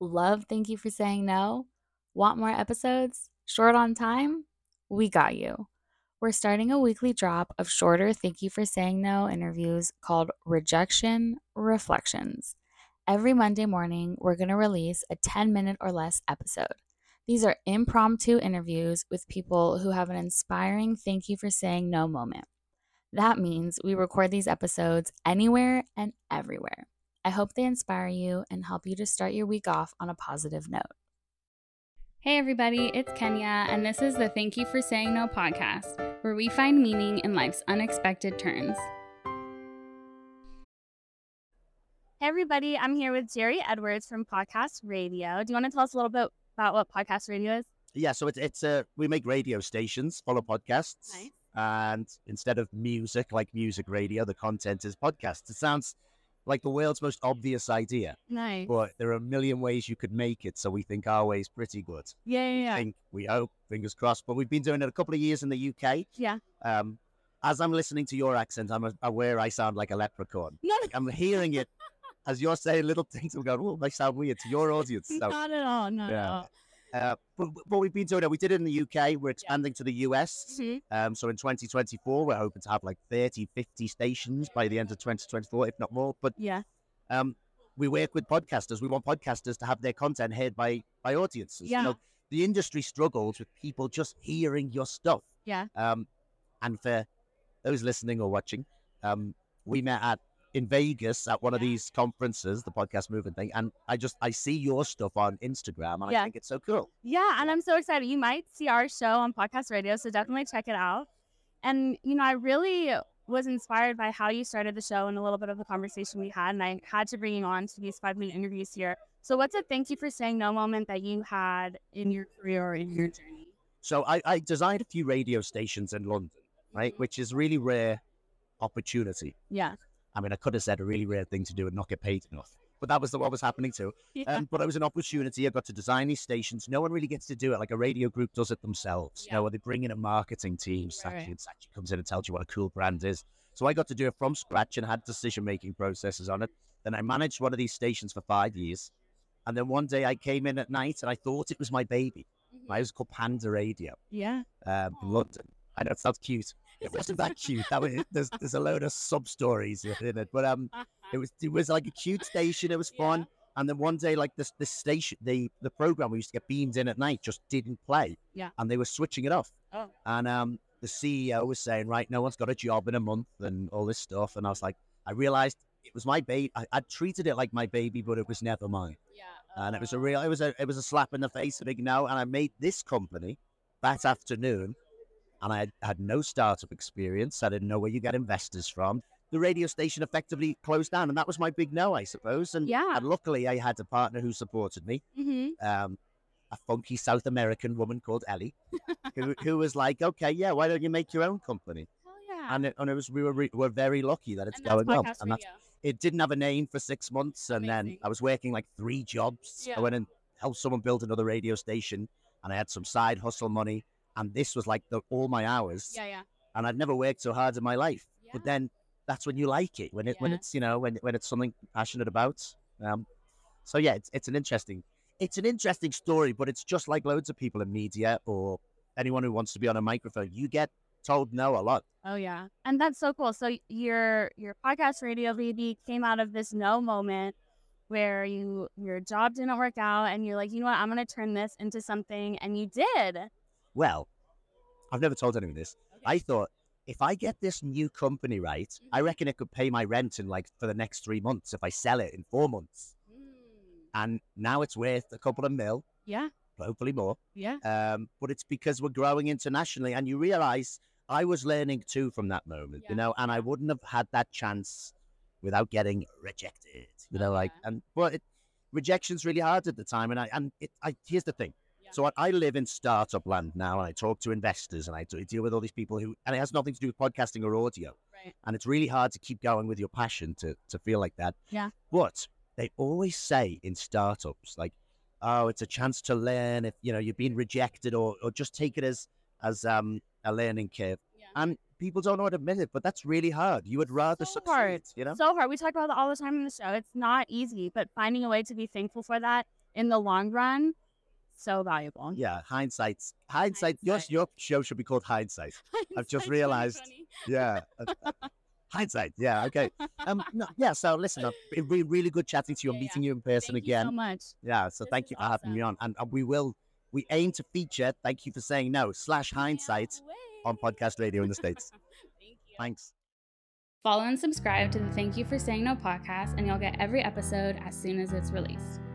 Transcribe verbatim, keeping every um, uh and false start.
love Thank You For Saying No? Want more episodes? Short on time? We got you. We're starting a weekly drop of shorter Thank You For Saying No interviews called Rejection Reflections. Every Monday morning, we're going to release a ten-minute or less episode. These are impromptu interviews with people who have an inspiring Thank You For Saying No moment. That means we record these episodes anywhere and everywhere. I hope they inspire you and help you to start your week off on a positive note. Hey everybody, it's Kenya, and this is the Thank You For Saying No podcast, where we find meaning in life's unexpected turns. Hey everybody, I'm here with Gerard Edwards from Podcast Radio. Do you want to tell us a little bit about what Podcast Radio is? Yeah, so it's it's uh, we make radio stations, follow podcasts. Nice. And instead of music, like music radio, the content is podcasts. It sounds like the world's most obvious idea. Nice. But there are a million ways you could make it, so we think our way's pretty good. Yeah, yeah, yeah. We think, we hope, fingers crossed. But we've been doing it a couple of years in the U K. Yeah. Um, as I'm listening to your accent, I'm aware I sound like a leprechaun. No. Like I'm hearing it as you're saying little things. I'm going, oh, they sound weird to your audience. So, not at all, not yeah. at all. Uh, but, but we've been doing it. We did it in the U K. We're expanding yeah. to the U S. Mm-hmm. Um, so in twenty twenty-four, we're hoping to have like thirty, fifty stations by the end of twenty twenty-four, if not more. But yeah, um, we work with podcasters. We want podcasters to have their content heard by, by audiences. Yeah. You know, the industry struggles with people just hearing your stuff. Yeah. Um, and for those listening or watching, um, we met at in Vegas at one yeah. of these conferences, the Podcast Movement thing, and I just, I see your stuff on Instagram, and yeah. I think it's so cool. Yeah, and I'm so excited. You might see our show on Podcast Radio, so definitely check it out. And, you know, I really was inspired by how you started the show and a little bit of the conversation we had, and I had to bring you on to these five-minute interviews here. So what's a thank you for saying no moment that you had in your career or in your journey? So I, I designed a few radio stations in London, right, mm-hmm. which is really rare opportunity. Yeah. I mean, I could have said a really rare thing to do and not get paid enough, but that was the, what was happening too. Yeah. Um, but it was an opportunity. I got to design these stations. No one really gets to do it. Like a radio group does it themselves. Yeah. You know, they bring in a marketing team. Saatchi right, right. and Saatchi comes in and tells you what a cool brand is. So I got to do it from scratch and had decision-making processes on it. Then I managed one of these stations for five years. And then one day I came in at night and I thought it was my baby. Mm-hmm. I was called Panda Radio. Yeah. Um, in London. I know it sounds cute. It wasn't that cute. That was, there's there's a load of sub stories in it, but um, it was it was like a cute station. It was fun, yeah. and then one day, like this this station, the the program we used to get beamed in at night just didn't play. Yeah, and they were switching it off. Oh, and um, the C E O was saying, right, no one's got a job in a month, and all this stuff. And I was like, I realized it was my baby. I, I treated it like my baby, but it was never mine. Yeah, uh, and it was a real, it was a it was a slap in the face, a big no. And I made this company that afternoon. And I had, had no startup experience. I didn't know where you get investors from. The radio station effectively closed down. And that was my big no, I suppose. And, yeah. and luckily, I had a partner who supported me, mm-hmm. um, a funky South American woman called Ellie, who, who was like, okay, yeah, why don't you make your own company? Hell yeah. And, it, and it was we were, we were very lucky that it's and going well. And that's, it didn't have a name for six months. Amazing. And then I was working like three jobs. Yeah. I went and helped someone build another radio station. And I had some side hustle money. And this was like the, all my hours. Yeah, yeah. And I'd never worked so hard in my life. Yeah. But then that's when you like it, when it yeah. when it's, you know, when when it's something you're passionate about. Um, so yeah, it's it's an interesting, it's an interesting story. But it's just like loads of people in media or anyone who wants to be on a microphone. You get told no a lot. Oh yeah, and that's so cool. So your your podcast radio baby came out of this no moment where you your job didn't work out, and you're like, you know what, I'm gonna turn this into something, and you did. Well, I've never told anyone this. Okay. I thought, if I get this new company right, mm-hmm. I reckon it could pay my rent in like for the next three months if I sell it in four months. Mm. And now it's worth a couple of mil. Yeah. Hopefully more. Yeah. Um, but it's because we're growing internationally. And you realize I was learning too from that moment, yeah. you know, and I wouldn't have had that chance without getting rejected, you know, okay. like, and but it, rejection's really hard at the time. And I, and it, I, here's the thing. So I live in startup land now, and I talk to investors, and I deal with all these people who, and it has nothing to do with podcasting or audio. Right. And it's really hard to keep going with your passion to to feel like that. Yeah. But they always say in startups, like, oh, it's a chance to learn if, you know, you've been rejected, or or just take it as as um a learning curve. Yeah. And people don't know how to admit it, but that's really hard. You would rather so succeed, hard. You know? So hard. We talk about that all the time in the show. It's not easy, but finding a way to be thankful for that in the long run, so valuable. Yeah, hindsight's hindsight. hindsight. Your, your show should be called Hindsight. hindsight I've just realized. Yeah. Hindsight. Yeah. Okay. Um. No, yeah. So listen, it was really good chatting to you, yeah, meeting yeah. you in person thank again. Thank you so much. Yeah. So this thank you for awesome. having me on, and, and we will. We aim to feature Thank You For Saying No slash Hindsight on Podcast Radio in the States. Thank you. Thanks. Follow and subscribe to the Thank You For Saying No podcast, and you'll get every episode as soon as it's released.